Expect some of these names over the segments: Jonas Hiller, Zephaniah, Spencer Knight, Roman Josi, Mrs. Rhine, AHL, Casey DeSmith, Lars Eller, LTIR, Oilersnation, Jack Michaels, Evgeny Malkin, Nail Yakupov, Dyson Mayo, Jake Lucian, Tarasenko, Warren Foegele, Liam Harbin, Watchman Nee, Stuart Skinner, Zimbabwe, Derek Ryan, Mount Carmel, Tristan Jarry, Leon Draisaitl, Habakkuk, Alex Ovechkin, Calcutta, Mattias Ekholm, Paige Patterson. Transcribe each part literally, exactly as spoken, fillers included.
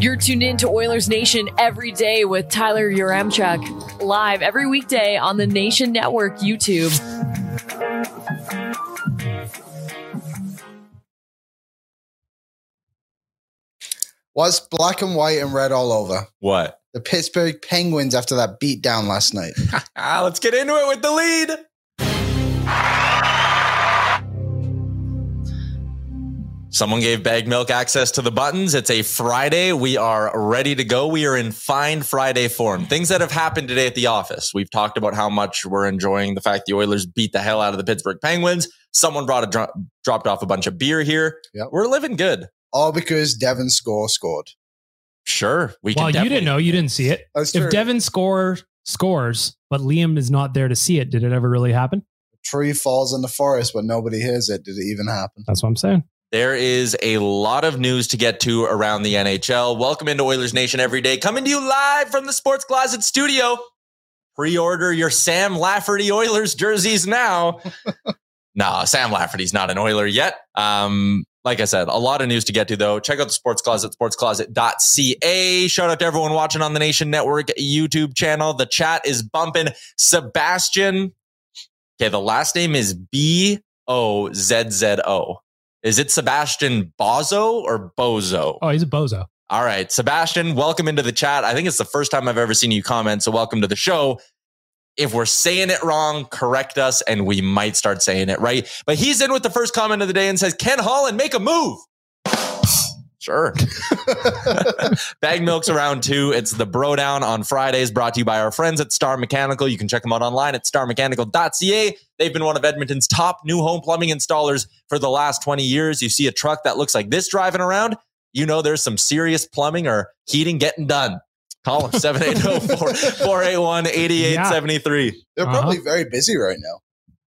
You're tuned in to Oilers Nation every day with Tyler Yaremchuk, live every weekday on the Nation Network YouTube. Was black and white and red all over? What? The Pittsburgh Penguins after that beatdown last night. Let's get into it with the lead. Someone gave Baggedmilk access to the buttons. It's a Friday. We are ready to go. We are in fine Friday form. Things that have happened today at the office. We've talked about how much we're enjoying the fact the Oilers beat the hell out of the Pittsburgh Penguins. Someone brought a dro- dropped off a bunch of beer here. Yep. We're living good. All because Devin Shore scored. Sure. We well, can definitely- you didn't know. You didn't see it. That's true. If Devin Shore scores, but Liam is not there to see it, did it ever really happen? A tree falls in the forest, but nobody hears it. Did it even happen? That's what I'm saying. There is a lot of news to get to around the N H L. Welcome into Oilers Nation every day. Coming to you live from the Sports Closet studio. Pre-order your Sam Lafferty Oilers jerseys now. Nah, Sam Lafferty's not an Oiler yet. Um, like I said, a lot of news to get to, though. Check out the Sports Closet, sports closet dot c a. Shout out to everyone watching on the Nation Network YouTube channel. The chat is bumping. Sebastian. Okay, the last name is B O Z Z O. Is it Sebastian Bozzo or Bozo? Oh, he's a Bozo. All right, Sebastian, welcome into the chat. I think it's the first time I've ever seen you comment, so welcome to the show. If we're saying it wrong, correct us, and we might start saying it right. But he's in with the first comment of the day and says, Ken Holland, make a move. Sure. Baggedmilk's around two. It's the Bro Down on Fridays, brought to you by our friends at Star Mechanical. You can check them out online at star mechanical dot c a. They've been one of Edmonton's top new home plumbing installers for the last twenty years. You see a truck that looks like this driving around, you know there's some serious plumbing or heating getting done. Call them seven eight zero, four eight one, eight eight seven three. They're probably uh-huh. very busy right now.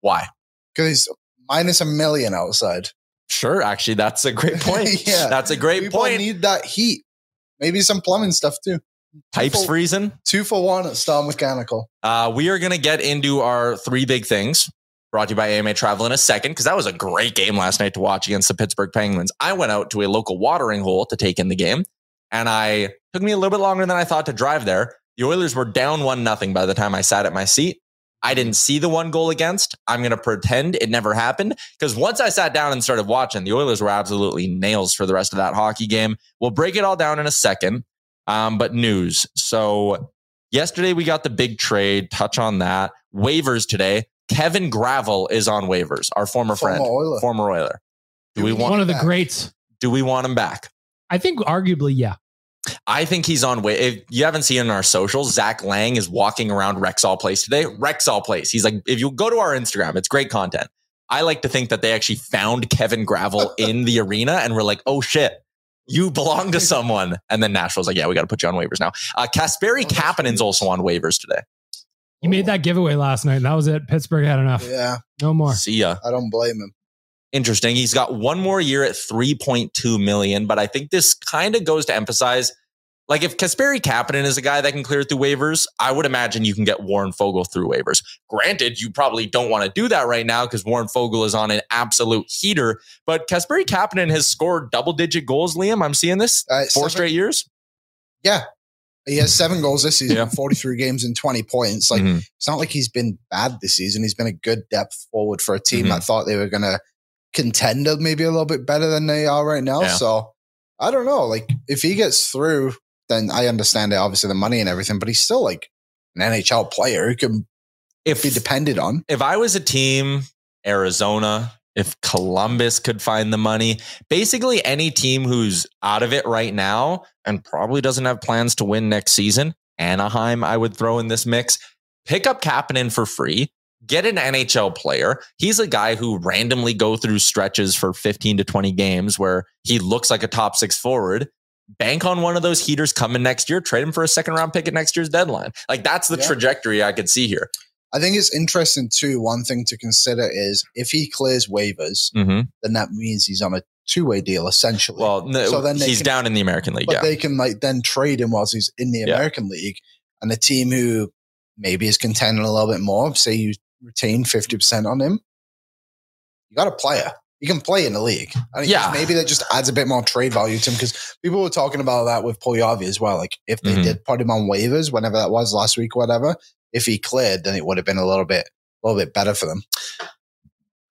Why? Because it's minus a million outside. Sure, actually, that's a great point. yeah, that's a great People point. People need that heat. Maybe some plumbing stuff too. Pipes two for, freezing. Two for one at Star Mechanical. Uh, we are going to get into our three big things brought to you by A M A Travel in a second, because that was a great game last night to watch against the Pittsburgh Penguins. I went out to a local watering hole to take in the game, and I took me a little bit longer than I thought to drive there. The Oilers were down one nothing by the time I sat at my seat. I didn't see the one goal against. I'm going to pretend it never happened, because once I sat down and started watching, the Oilers were absolutely nails for the rest of that hockey game. We'll break it all down in a second, um, but news. So yesterday we got the big trade. Touch on that. Waivers today. Kevin Gravel is on waivers. Our former, former friend, Oiler. former Oiler. Do, do we, we want one of the back? greats? Do we want him back? I think arguably, yeah. I think he's on way. If you haven't seen it in our socials, Zach Lang is walking around Rexall Place today. Rexall Place. He's like, if you go to our Instagram, it's great content. I like to think that they actually found Kevin Gravel in the arena and were like, oh shit, you belong to someone. And then Nashville's like, yeah, we got to put you on waivers now. Uh, Kasperi Kapanen's also on waivers today. He made that giveaway last night and that was it. Pittsburgh had enough. Yeah. No more. See ya. I don't blame him. Interesting. He's got one more year at three point two million, but I think this kind of goes to emphasize, like, if Kasperi Kapanen is a guy that can clear through waivers, I would imagine you can get Warren Foegele through waivers. Granted, you probably don't want to do that right now because Warren Foegele is on an absolute heater, but Kasperi Kapanen has scored double digit goals, Liam. I'm seeing this uh, four seven, straight years. Yeah. He has seven goals this season, yeah. forty-three games and twenty points. Like, mm-hmm. It's not like he's been bad this season. He's been a good depth forward for a team mm-hmm. I thought they were going to contend maybe a little bit better than they are right now. Yeah. So I don't know. Like, if he gets through, then I understand it, obviously the money and everything, but he's still like an N H L player who can if, be depended on. If I was a team, Arizona, if Columbus could find the money, basically any team who's out of it right now and probably doesn't have plans to win next season, Anaheim, I would throw in this mix, pick up Kapanen for free, get an N H L player. He's a guy who randomly go through stretches for fifteen to twenty games where he looks like a top six forward. Bank on one of those heaters coming next year, trade him for a second round pick at next year's deadline. Like, that's the yeah. trajectory I could see here. I think it's interesting too. One thing to consider is if he clears waivers, mm-hmm. then that means he's on a two-way deal essentially. Well, no, so then he's can, down in the American League. But yeah. they can like then trade him whilst he's in the yeah. American League, and a team who maybe is contending a little bit more, say you retain fifty percent on him, you got a player. You can play in the league. I mean, yeah. Maybe that just adds a bit more trade value to him, because people were talking about that with Puljujarvi as well. Like, if they mm-hmm. did put him on waivers, whenever that was, last week, whatever, if he cleared, then it would have been a little bit, a little bit better for them.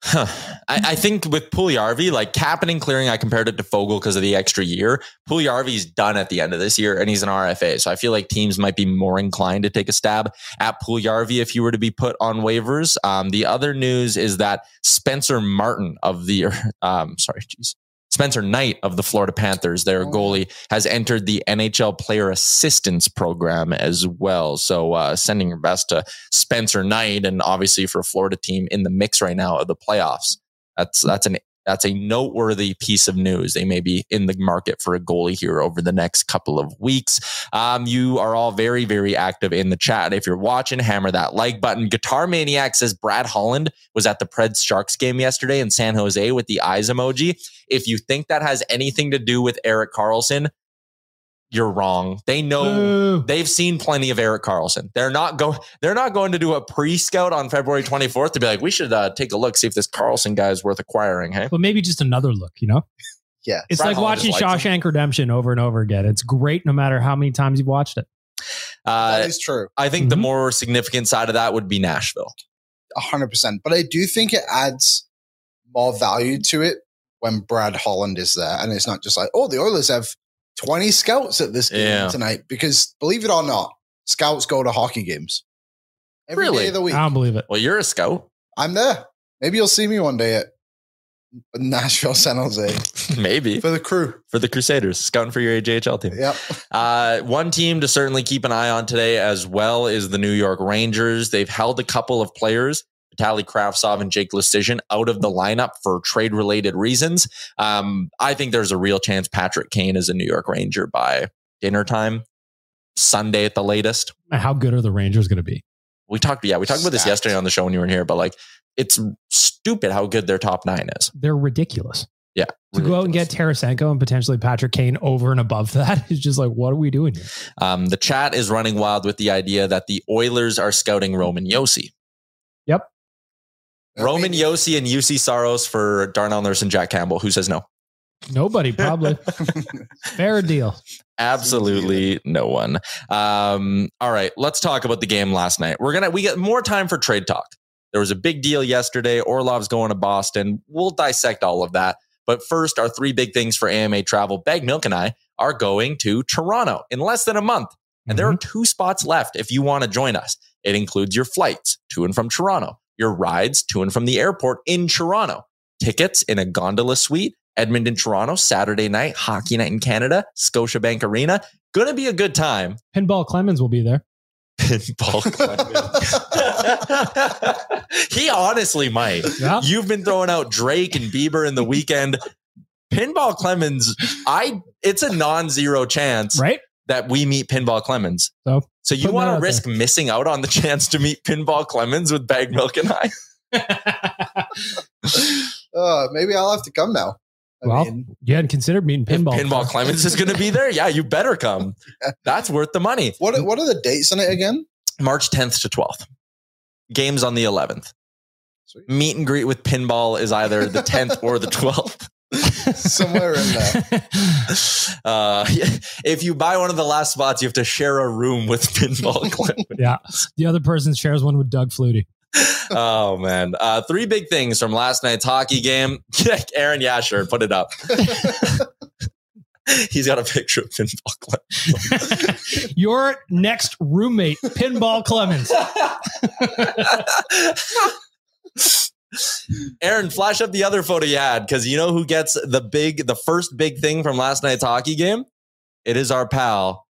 Huh. I, I think with Puljujarvi, like Kapanen clearing, I compared it to Foegele because of the extra year. Puljujarvi's done at the end of this year and he's an R F A. So I feel like teams might be more inclined to take a stab at Puljujarvi if he were to be put on waivers. Um, the other news is that Spencer Martin of the, um, sorry, geez, Spencer Knight of the Florida Panthers, their goalie, has entered the N H L Player Assistance Program as well. So uh, sending your best to Spencer Knight, and obviously for a Florida team in the mix right now of the playoffs. That's that's an that's a noteworthy piece of news. They may be in the market for a goalie here over the next couple of weeks. Um, you are all very, very active in the chat. If you're watching, hammer that like button. Guitar Maniac says Brad Holland was at the Preds Sharks game yesterday in San Jose with the eyes emoji. If you think that has anything to do with Erik Karlsson, you're wrong. They know Ooh. They've seen plenty of Erik Karlsson. They're not going. They're not going to do a pre-scout on February twenty-fourth to be like, we should uh, take a look, see if this Karlsson guy is worth acquiring. Hey, well, maybe just another look. You know, yeah, it's Brad like Holland watching Shawshank him. Redemption over and over again. It's great no matter how many times you've watched it. Uh, that is true. I think mm-hmm. the more significant side of that would be Nashville, a hundred percent. But I do think it adds more value to it when Brad Holland is there, and it's not just like, oh, the Oilers have twenty scouts at this game yeah. tonight, because believe it or not, scouts go to hockey games every really? day of the week. I don't believe it. Well, you're a scout. I'm there. Maybe you'll see me one day at Nashville, San Jose. Maybe. For the crew. For the Crusaders. Scouting for your A J H L team. Yep. Uh, one team to certainly keep an eye on today as well is the New York Rangers. They've held a couple of players, Vitaly Kravtsov and Jake Lucian, out of the lineup for trade-related reasons. Um, I think there's a real chance Patrick Kane is a New York Ranger by dinner time, Sunday at the latest. How good are the Rangers going to be? We talked, yeah, we talked Stacked. about this yesterday on the show when you were in here, but like, it's stupid how good their top nine is. They're ridiculous. Yeah. To ridiculous. go out and get Tarasenko and potentially Patrick Kane over and above that is just like, what are we doing here? Um, the chat is running wild with the idea that the Oilers are scouting Roman Josi. Yep. Roman Josi and U C Saros for Darnell Nurse and Jack Campbell. Who says no? Nobody, probably. Fair deal. Absolutely no one. Um, all right, let's talk about the game last night. We're gonna we get more time for trade talk. There was a big deal yesterday. Orlov's going to Boston. We'll dissect all of that. But first, our three big things for A M A travel. Baggedmilk and I are going to Toronto in less than a month, and mm-hmm. there are two spots left if you want to join us. It includes your flights to and from Toronto, your rides to and from the airport in Toronto, tickets in a gondola suite Edmonton, Toronto, Saturday night, hockey night in Canada, Scotiabank Arena. Going to be a good time. Pinball Clemons will be there. Pinball Clemons. He honestly might. Yeah. You've been throwing out Drake and Bieber in the weekend. Pinball Clemons, I it's a non-zero chance, right, that we meet Pinball Clemons. So, so you want to risk there. missing out on the chance to meet Pinball Clemons with Baggedmilk and I? uh, maybe I'll have to come now. I well, mean, you hadn't considered meeting Pinball. Pinball Clemons is going to be there. Yeah, you better come. That's worth the money. What What are the dates on it again? March tenth to twelfth. Games on the eleventh. Sweet. Meet and greet with Pinball is either the tenth or the twelfth. Somewhere in there. Uh, if you buy one of the last spots, you have to share a room with Pinball Clemons. Yeah, the other person shares one with Doug Flutie. Oh, man. Uh, three big things from last night's hockey game. Aaron Yasher, put it up. He's got a picture of Pinball Clemons. Your next roommate, Pinball Clemons. Aaron, flash up the other photo you had, because you know who gets the big, the first big thing from last night's hockey game? It is our pal,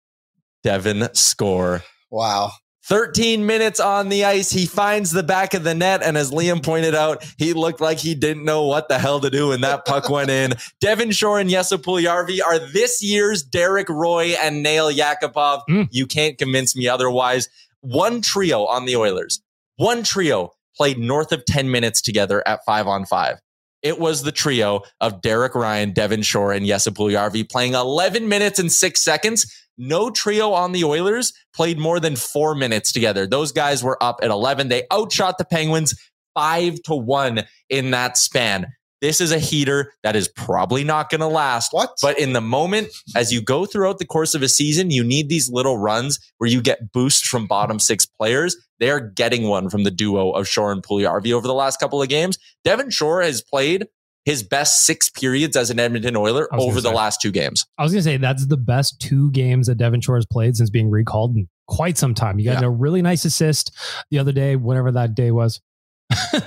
Devin Shore. Wow. thirteen minutes on the ice. He finds the back of the net. And as Liam pointed out, he looked like he didn't know what the hell to do when that puck went in. Devin Shore and Jesse Puljujarvi are this year's Derek Ryan and Nail Yakupov. Mm. You can't convince me otherwise. One trio on the Oilers. One trio. Played north of ten minutes together at five on five. It was the trio of Derek Ryan, Devin Shore, and Jesse Puljujarvi playing eleven minutes and six seconds. No trio on the Oilers played more than four minutes together. Those guys were up at eleven. They outshot the Penguins five to one in that span. This is a heater that is probably not going to last. What? But in the moment, as you go throughout the course of a season, you need these little runs where you get boosts from bottom six players. They're getting one from the duo of Shore and Puljujarvi over the last couple of games. Devin Shore has played his best six periods as an Edmonton Oiler over the say, last two games. I was going to say, that's the best two games that Devin Shore has played since being recalled in quite some time. You got yeah. a really nice assist the other day, whatever that day was.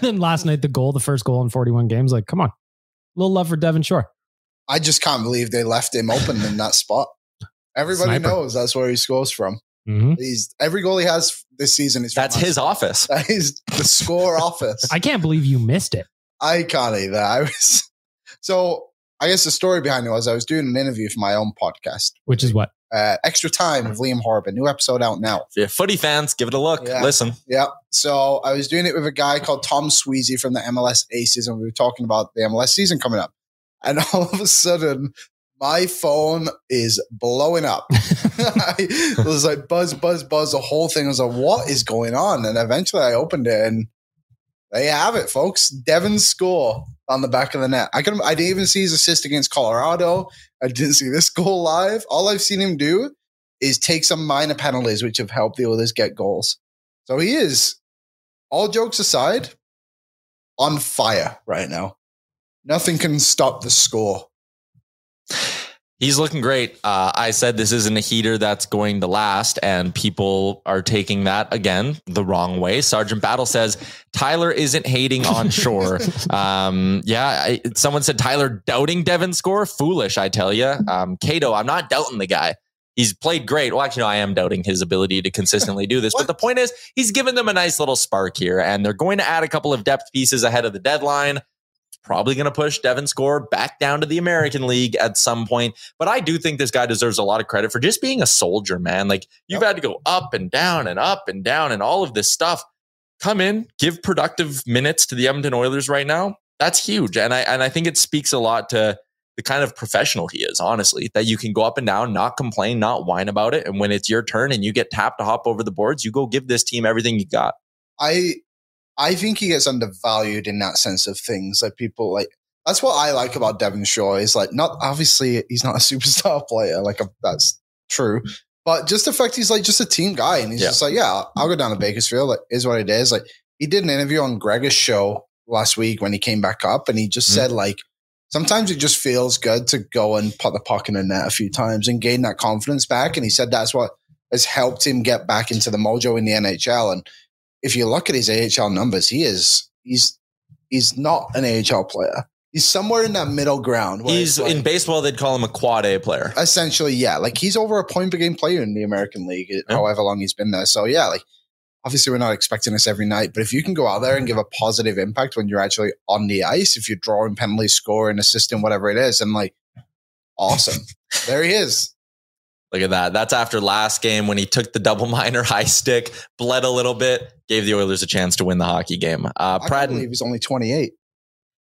Then last night, the goal, the first goal in forty-one games. Like, come on. A little love for Devin Shore. I just can't believe they left him open in that spot. Everybody Sniper. knows that's where he scores from. Mm-hmm. He's Every goal he has this season is from That's his office. That is the score office. I can't believe you missed it. I can't either. I was So I guess the story behind it was I was doing an interview for my own podcast. Which is what? Uh, Extra Time with Liam Harbin. New episode out now. If you're footy fans, give it a look. Yeah. Listen. Yeah. So I was doing it with a guy called Tom Sweezy from the M L S Aces, and we were talking about the M L S season coming up. And all of a sudden, my phone is blowing up. It was like buzz, buzz, buzz. The whole thing, I was like, what is going on? And eventually I opened it, and there you have it, folks. Devin Shore on the back of the net. I couldn't, I didn't even see his assist against Colorado. I didn't see this goal live. All I've seen him do is take some minor penalties, which have helped the others get goals. So he is, all jokes aside, on fire right now. Nothing can stop the score. He's looking great. Uh, I said this isn't a heater that's going to last, and people are taking that, again, the wrong way. Sergeant Battle says, Tyler isn't hating on Shore. um, yeah, I, someone said, Tyler doubting Devin Shore? Foolish, I tell you. Um, Cato, I'm not doubting the guy. He's played great. Well, actually, no, I am doubting his ability to consistently do this. But the point is, he's given them a nice little spark here, and they're going to add a couple of depth pieces ahead of the deadline. Probably going to push Devin Shore back down to the American League at some point. But I do think this guy deserves a lot of credit for just being a soldier, man. Like, you've yep. had to go up and down and up and down and all of this stuff. Come in, give productive minutes to the Edmonton Oilers right now. That's huge. And I, and I think it speaks a lot to the kind of professional he is, honestly, that you can go up and down, not complain, not whine about it. And when it's your turn and you get tapped to hop over the boards, you go give this team everything you got. I... I think he gets undervalued in that sense of things. Like, people like, that's what I like about Devin Shore is like, not obviously he's not a superstar player. Like, a, that's true, but just the fact he's like just a team guy, and he's yeah. just like, yeah, I'll go down to Bakersfield. Like, is what it is. Like, he did an interview on Gregor's show last week when he came back up, and he just mm-hmm. said like, sometimes it just feels good to go and put the puck in the net a few times and gain that confidence back. And he said that's what has helped him get back into the mojo in the N H L. And if you look at his A H L numbers, he is he's he's not an A H L player. He's somewhere in that middle ground. He's like, in baseball, they'd call him a quad A player. Essentially, yeah. Like, he's over a point per game player in the American League, yeah. however long he's been there. So, yeah, like, obviously, we're not expecting this every night. But if you can go out there and give a positive impact when you're actually on the ice, if you're drawing penalties, scoring, assisting, whatever it is, I'm like, awesome. There he is. Look at that. That's after last game when he took the double minor high stick, bled a little bit, gave the Oilers a chance to win the hockey game. Uh, I Pratt- believe he's only twenty-eight.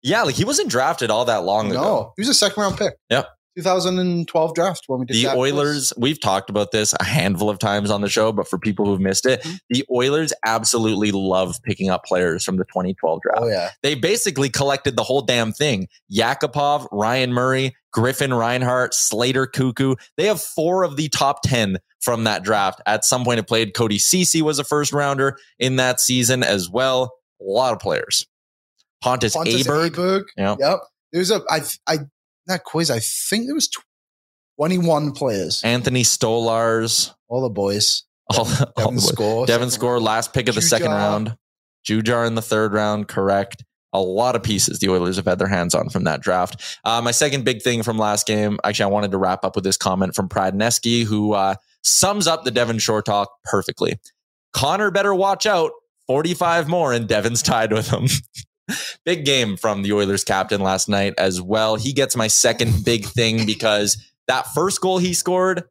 Yeah, like he wasn't drafted all that long no, ago. No, he was a second round pick. Yep. two thousand twelve draft when we did the Oilers. Place. We've talked about this a handful of times on the show, but for people who've missed it, mm-hmm. the Oilers absolutely love picking up players from the twenty twelve draft. Oh, yeah. They basically collected the whole damn thing. Yakupov, Ryan Murray, Griffin Reinhart, Slater Cuckoo. They have four of the top ten from that draft. At some point it played Cody Ceci was a first rounder in that season as well. A lot of players. Pontus, Pontus Aberg. Aberg. Yep. yep. There's a, I, I, that quiz, I think there was twenty-one players. Anthony Stolars. All the boys. All, Devin, all Devin the boys. Score. Devin Score, last pick of the Jujar. second round. Jujar in the third round, correct. A lot of pieces the Oilers have had their hands on from that draft. Uh, my second big thing from last game, actually, I wanted to wrap up with this comment from Pradneski, who uh, sums up the Devin Shore talk perfectly. Connor better watch out. forty-five more, and Devin's tied with him. Big game from the Oilers captain last night as well. He gets my second big thing because that first goal he scored,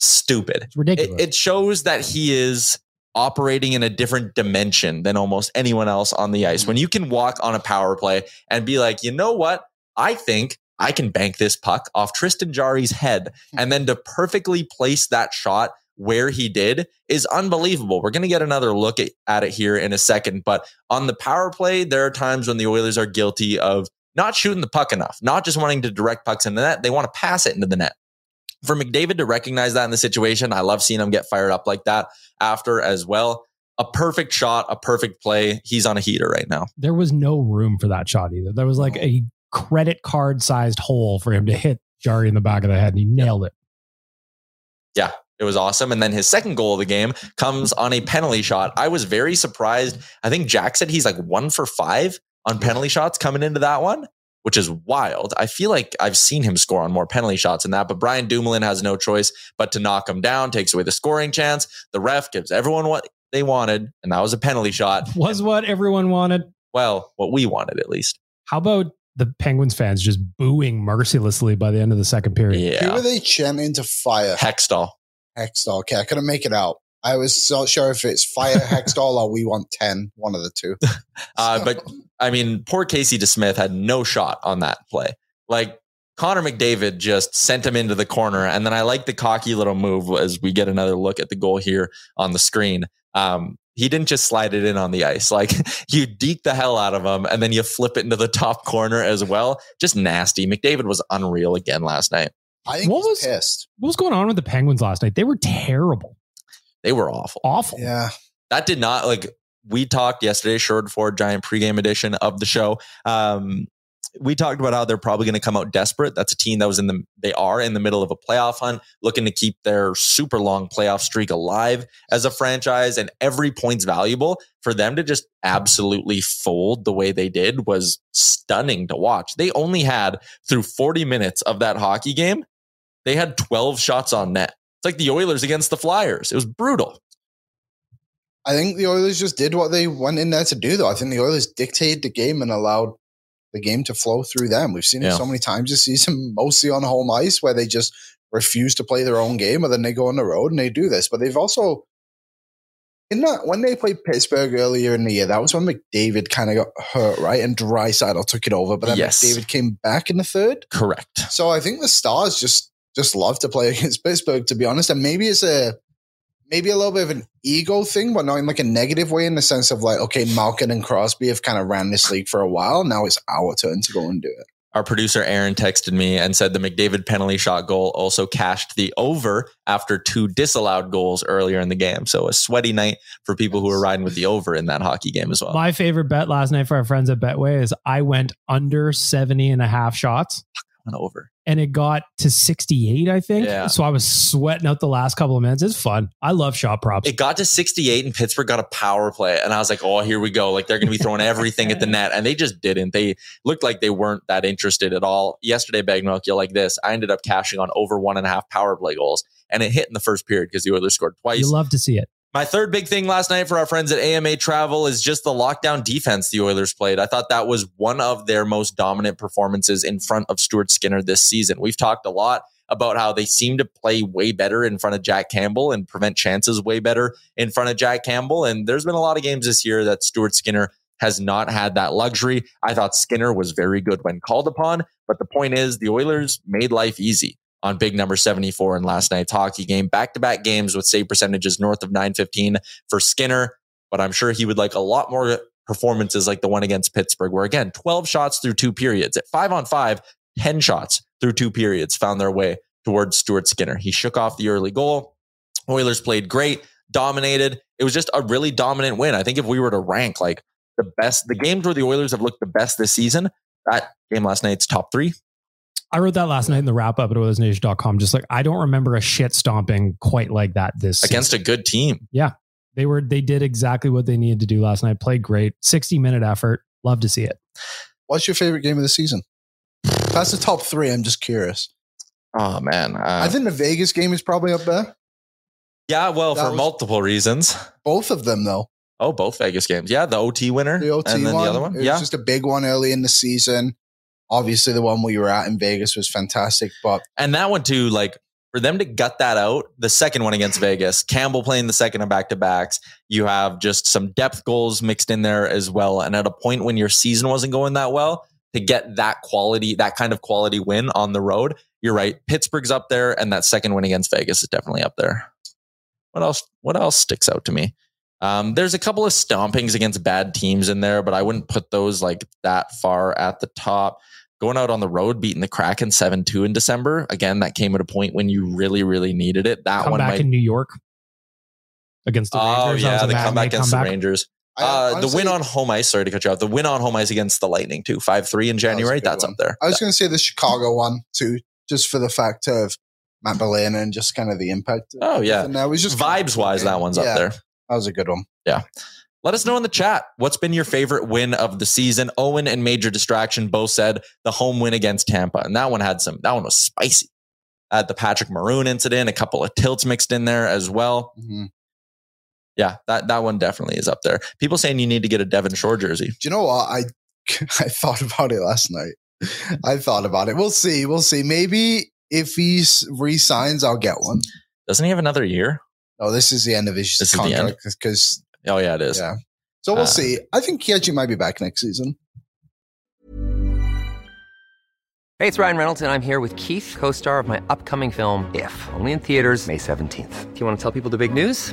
stupid. It's ridiculous. It, it shows that he is operating in a different dimension than almost anyone else on the ice. When you can walk on a power play and be like, you know what? I think I can bank this puck off Tristan Jarry's head. And then to perfectly place that shot where he did is unbelievable. We're going to get another look at, at it here in a second. But on the power play, there are times when the Oilers are guilty of not shooting the puck enough, not just wanting to direct pucks into the net. They want to pass it into the net. For McDavid to recognize that in the situation, I love seeing him get fired up like that after as well. A perfect shot, a perfect play. He's on a heater right now. There was no room for that shot either. There was like a credit card sized hole for him to hit Jarry in the back of the head, and he nailed it. Yeah. It was awesome. And then his second goal of the game comes on a penalty shot. I was very surprised. I think Jack said he's like one for five on penalty shots coming into that one, which is wild. I feel like I've seen him score on more penalty shots than that, but Brian Dumoulin has no choice but to knock him down, takes away the scoring chance. The ref gives everyone what they wanted, and that was a penalty shot. Was and, what everyone wanted. Well, what we wanted at least. How about the Penguins fans just booing mercilessly by the end of the second period? Yeah. Who were they chanting to fire? Hextall. Hextall. Okay, I couldn't make it out. I was not sure if it's fire Hextall or we want ten, one of the two. uh, but, I mean, poor Casey DeSmith had no shot on that play. Like, Connor McDavid just sent him into the corner, and then I like the cocky little move as we get another look at the goal here on the screen. Um, he didn't just slide it in on the ice. Like, you deke the hell out of him, and then you flip it into the top corner as well. Just nasty. McDavid was unreal again last night. I think what was pissed. What was going on with the Penguins last night? They were terrible. They were awful. Awful. Yeah. That did not, like, we talked yesterday, Short Ford Giant pregame edition of the show. Um, we talked about how they're probably going to come out desperate. That's a team that was in the, they are in the middle of a playoff hunt, looking to keep their super long playoff streak alive as a franchise, and every point's valuable. For them to just absolutely fold the way they did was stunning to watch. They only had, through forty minutes of that hockey game, they had twelve shots on net. It's like the Oilers against the Flyers. It was brutal. I think the Oilers just did what they went in there to do, though. I think the Oilers dictated the game and allowed the game to flow through them. We've seen yeah. it so many times this season, mostly on home ice, where they just refuse to play their own game, and then they go on the road and they do this. But they've also, in that, when they played Pittsburgh earlier in the year, that was when McDavid kind of got hurt, right? And Draisaitl took it over, but then yes. McDavid came back in the third. Correct. So I think the Stars just just love to play against Pittsburgh, to be honest. And maybe it's a maybe a little bit of an ego thing, but not in like a negative way, in the sense of like, okay, Malkin and Crosby have kind of ran this league for a while. Now it's our turn to go and do it. Our producer Aaron texted me and said the McDavid penalty shot goal also cashed the over after two disallowed goals earlier in the game. So a sweaty night for people who are riding with the over in that hockey game as well. My favorite bet last night for our friends at Betway is I went under seventy and a half shots. and over. And it got to sixty-eight, I think. Yeah. So I was sweating out the last couple of minutes. It's fun. I love shot props. It got to sixty-eight and Pittsburgh got a power play. And I was like, oh, here we go. Like, they're going to be throwing everything at the net. And they just didn't. They looked like they weren't that interested at all. Yesterday, Baggedmilk, you like this. I ended up cashing on over one and a half power play goals. And it hit in the first period because the Oilers scored twice. You love to see it. My third big thing last night for our friends at A M A Travel is just the lockdown defense the Oilers played. I thought that was one of their most dominant performances in front of Stuart Skinner this season. We've talked a lot about how they seem to play way better in front of Jack Campbell and prevent chances way better in front of Jack Campbell. And there's been a lot of games this year that Stuart Skinner has not had that luxury. I thought Skinner was very good when called upon, but the point is the Oilers made life easy on big number seventy-four in last night's hockey game. Back-to-back games with save percentages north of nine fifteen for Skinner, but I'm sure he would like a lot more performances like the one against Pittsburgh, where again, twelve shots through two periods. At five on five, ten shots through two periods found their way towards Stuart Skinner. He shook off the early goal. Oilers played great, dominated. It was just a really dominant win. I think if we were to rank like the best, the games where the Oilers have looked the best this season, that game last night's top three. I wrote that last night in the wrap up at Oilers Nation dot com. Just like, I don't remember a shit stomping quite like that this against season. A good team. Yeah. They were, they did exactly what they needed to do last night. Played great. sixty minute effort. Love to see it. What's your favorite game of the season? That's the top three. I'm just curious. Oh man. Uh, I think the Vegas game is probably up there. Yeah. Well, that for multiple reasons, both of them though. Oh, both Vegas games. Yeah. The O T winner. The O T and then one. The other one. It yeah. was just a big one early in the season. Obviously, the one we were at in Vegas was fantastic, but and that one too, like for them to gut that out, the second one against Vegas, Campbell playing the second of back-to-backs, you have just some depth goals mixed in there as well. And at a point when your season wasn't going that well, to get that quality, that kind of quality win on the road, you're right. Pittsburgh's up there, and that second win against Vegas is definitely up there. What else? What else sticks out to me? Um, there's a couple of stompings against bad teams in there, but I wouldn't put those like that far at the top. Going out on the road, beating the Kraken seven two in December. Again, that came at a point when you really, really needed it. That Come one back might... in New York against the oh, Rangers. Oh, yeah, the comeback against comeback. the Rangers. Uh, honestly, the win on home ice, sorry to cut you off, the win on home ice against the Lightning, too. five three in January, that's one. Up there. I was yeah. going to say the Chicago one, too, just for the fact of Matt Bellena and just kind of the impact. Oh, yeah. That was just vibes-wise, that one's yeah, up there. That was a good one. Yeah. Let us know in the chat, what's been your favorite win of the season? Owen and Major Distraction both said the home win against Tampa. And that one had some, that one was spicy. At uh, the Patrick Maroon incident, a couple of tilts mixed in there as well. Mm-hmm. Yeah, that, that one definitely is up there. People saying you need to get a Devin Shore jersey. Do you know what? I, I thought about it last night. I thought about it. We'll see. We'll see. Maybe if he re-signs, I'll get one. Doesn't he have another year? Oh, this is the end of his this contract because... Oh, yeah, it is. Yeah. So we'll uh, see. I think he actually might be back next season. Hey, it's Ryan Reynolds, and I'm here with Keith, co-star of my upcoming film, If, only in theaters May seventeenth. Do you want to tell people the big news?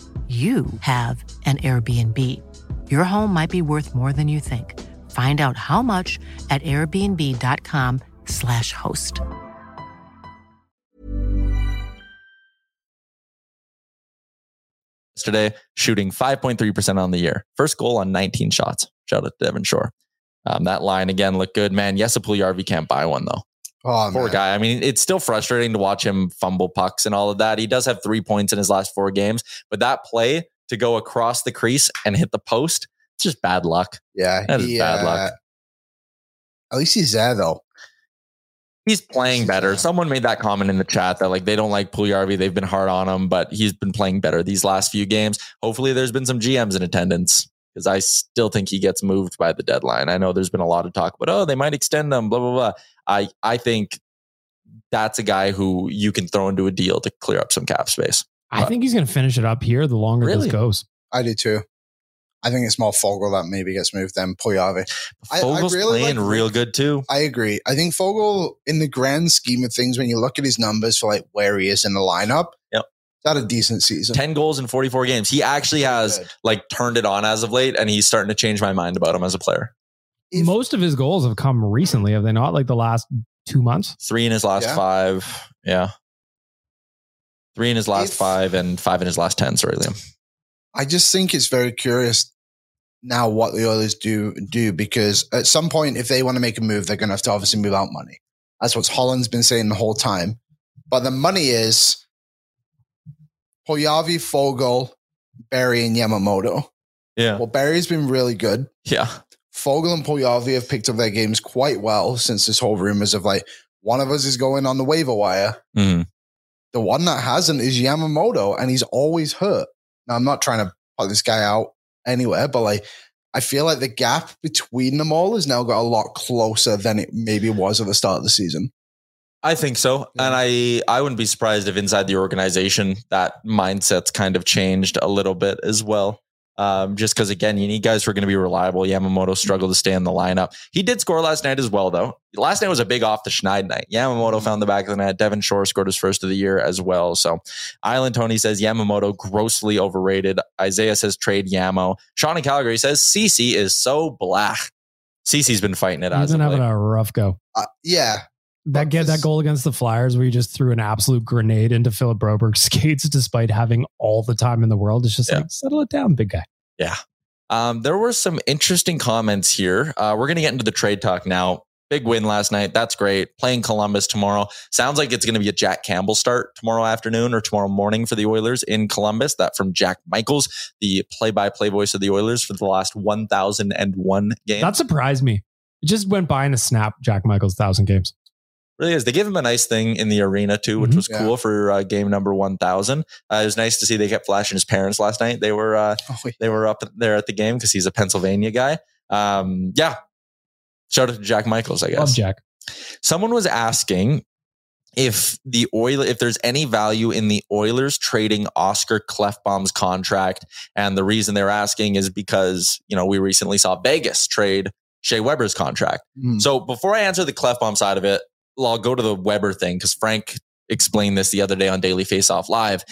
you have an Airbnb. Your home might be worth more than you think. Find out how much at airbnb.com slash host. today, shooting five point three percent on the year. First goal on nineteen shots. Shout out to Devin Shore. Um, that line again looked good, man. Yes, Puljujarvi can't buy one though. Oh, poor man. Guy. I mean, it's still frustrating to watch him fumble pucks and all of that. He does have three points in his last four games, but that play to go across the crease and hit the post, it's just bad luck. Yeah. That he, is bad uh, luck. At least he's there though. He's playing better. Someone made that comment in the chat that like they don't like Puljujarvi. They've been hard on him, but he's been playing better these last few games. Hopefully there's been some G Ms in attendance because I still think he gets moved by the deadline. I know there's been a lot of talk, but oh, they might extend him, blah, blah, blah. I, I think that's a guy who you can throw into a deal to clear up some cap space. But I think he's going to finish it up here the longer really? this goes. I do too. I think it's more Foegele that maybe gets moved than Puljujarvi. Fogel's I, I really playing like, real good too. I agree. I think Foegele, in the grand scheme of things, when you look at his numbers for like where he is in the lineup, yep. It's not a decent season. ten goals in forty-four games. He actually has good. like turned it on as of late, and he's starting to change my mind about him as a player. If, Most of his goals have come recently, have they not? Like the last two months? Three in his last yeah. five. Yeah. Three in his last if, five and five in his last ten. Sorry, Liam. I just think it's very curious now what the Oilers do do because at some point, if they want to make a move, they're going to have to obviously move out money. That's what Holland's been saying the whole time. But the money is Puljujarvi, Foegele, Barry, and Yamamoto. Yeah. Well, Barry's been really good. Yeah. Foegele and Puljujarvi have picked up their games quite well since this whole rumors of like one of us is going on the waiver wire. Mm-hmm. The one that hasn't is Yamamoto, and he's always hurt. Now, I'm not trying to put this guy out anywhere, but like, I feel like the gap between them all has now got a lot closer than it maybe was at the start of the season. I think so. Yeah. And I, I wouldn't be surprised if inside the organization, that mindset's kind of changed a little bit as well. Um, just because, again, you need guys who are going to be reliable. Yamamoto struggled to stay in the lineup. He did score last night as well, though. Last night was a big off the Schneid night. Yamamoto mm-hmm. found the back of the net. Devin Shore scored his first of the year as well. So Island Tony says Yamamoto grossly overrated. Isaiah says trade Yamo. Sean in Calgary says Cece is so blah. Cece's been fighting it out. He's been having a rough go. Uh, yeah. That get that goal against the Flyers where you just threw an absolute grenade into Philip Broberg's skates despite having all the time in the world. It's just yeah. like, settle it down, big guy. Yeah. Um, there were some interesting comments here. Uh, we're going to get into the trade talk now. Big win last night. That's great. Playing Columbus tomorrow. Sounds like it's going to be a Jack Campbell start tomorrow afternoon or tomorrow morning for the Oilers in Columbus. That from Jack Michaels, the play-by-play voice of the Oilers for the last one thousand one games. That surprised me. It just went by in a snap, Jack Michaels' one thousand games. Really is. They gave him a nice thing in the arena too, which mm-hmm. was cool yeah. for uh, game number one thousand. Uh, it was nice to see they kept flashing his parents last night. They were uh, oh, yeah. they were up there at the game because he's a Pennsylvania guy. Um, yeah. Shout out to Jack Michaels, I guess. Love Jack. Someone was asking if the Oil, if there's any value in the Oilers trading Oscar Klefbom's contract. And the reason they're asking is because, you know, we recently saw Vegas trade Shea Weber's contract. Mm. So before I answer the Klefbom side of it, I'll go to the Weber thing because Frank explained this the other day on Daily Faceoff Live.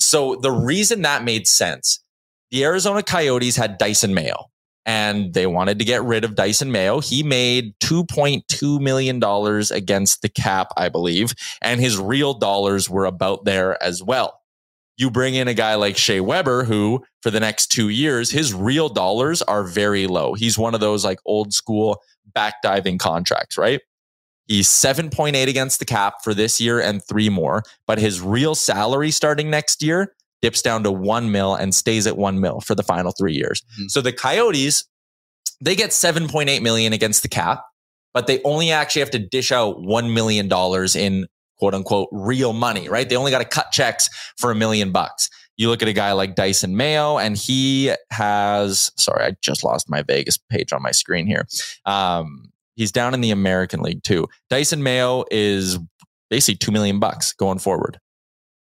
So the reason that made sense, the Arizona Coyotes had Dyson Mayo and they wanted to get rid of Dyson Mayo. He made two point two million dollars against the cap, I believe, and his real dollars were about there as well. You bring in a guy like Shea Weber, who for the next two years, his real dollars are very low. He's one of those like old school backdiving contracts, right? He's seven point eight against the cap for this year and three more, but his real salary starting next year dips down to one mil and stays at one mil for the final three years. Mm-hmm. So the Coyotes, they get seven point eight million against the cap, but they only actually have to dish out one million dollars in quote unquote real money, right? They only got to cut checks for a million bucks. You look at a guy like Dyson Mayo and he has, sorry, I just lost my Vegas page on my screen here. Um, He's down in the American League too. Dyson Mayo is basically two million bucks going forward.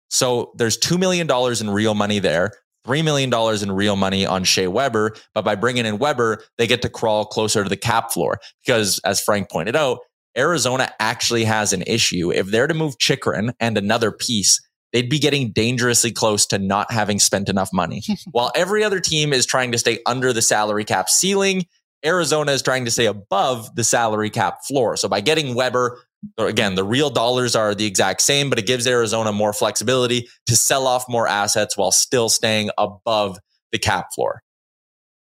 So there's two million dollars in real money there, three million dollars in real money on Shea Weber. But by bringing in Weber, they get to crawl closer to the cap floor because as Frank pointed out, Arizona actually has an issue. If they're to move Chychrun and another piece, they'd be getting dangerously close to not having spent enough money. While every other team is trying to stay under the salary cap ceiling, Arizona is trying to stay above the salary cap floor. So by getting Weber, again, the real dollars are the exact same, but it gives Arizona more flexibility to sell off more assets while still staying above the cap floor.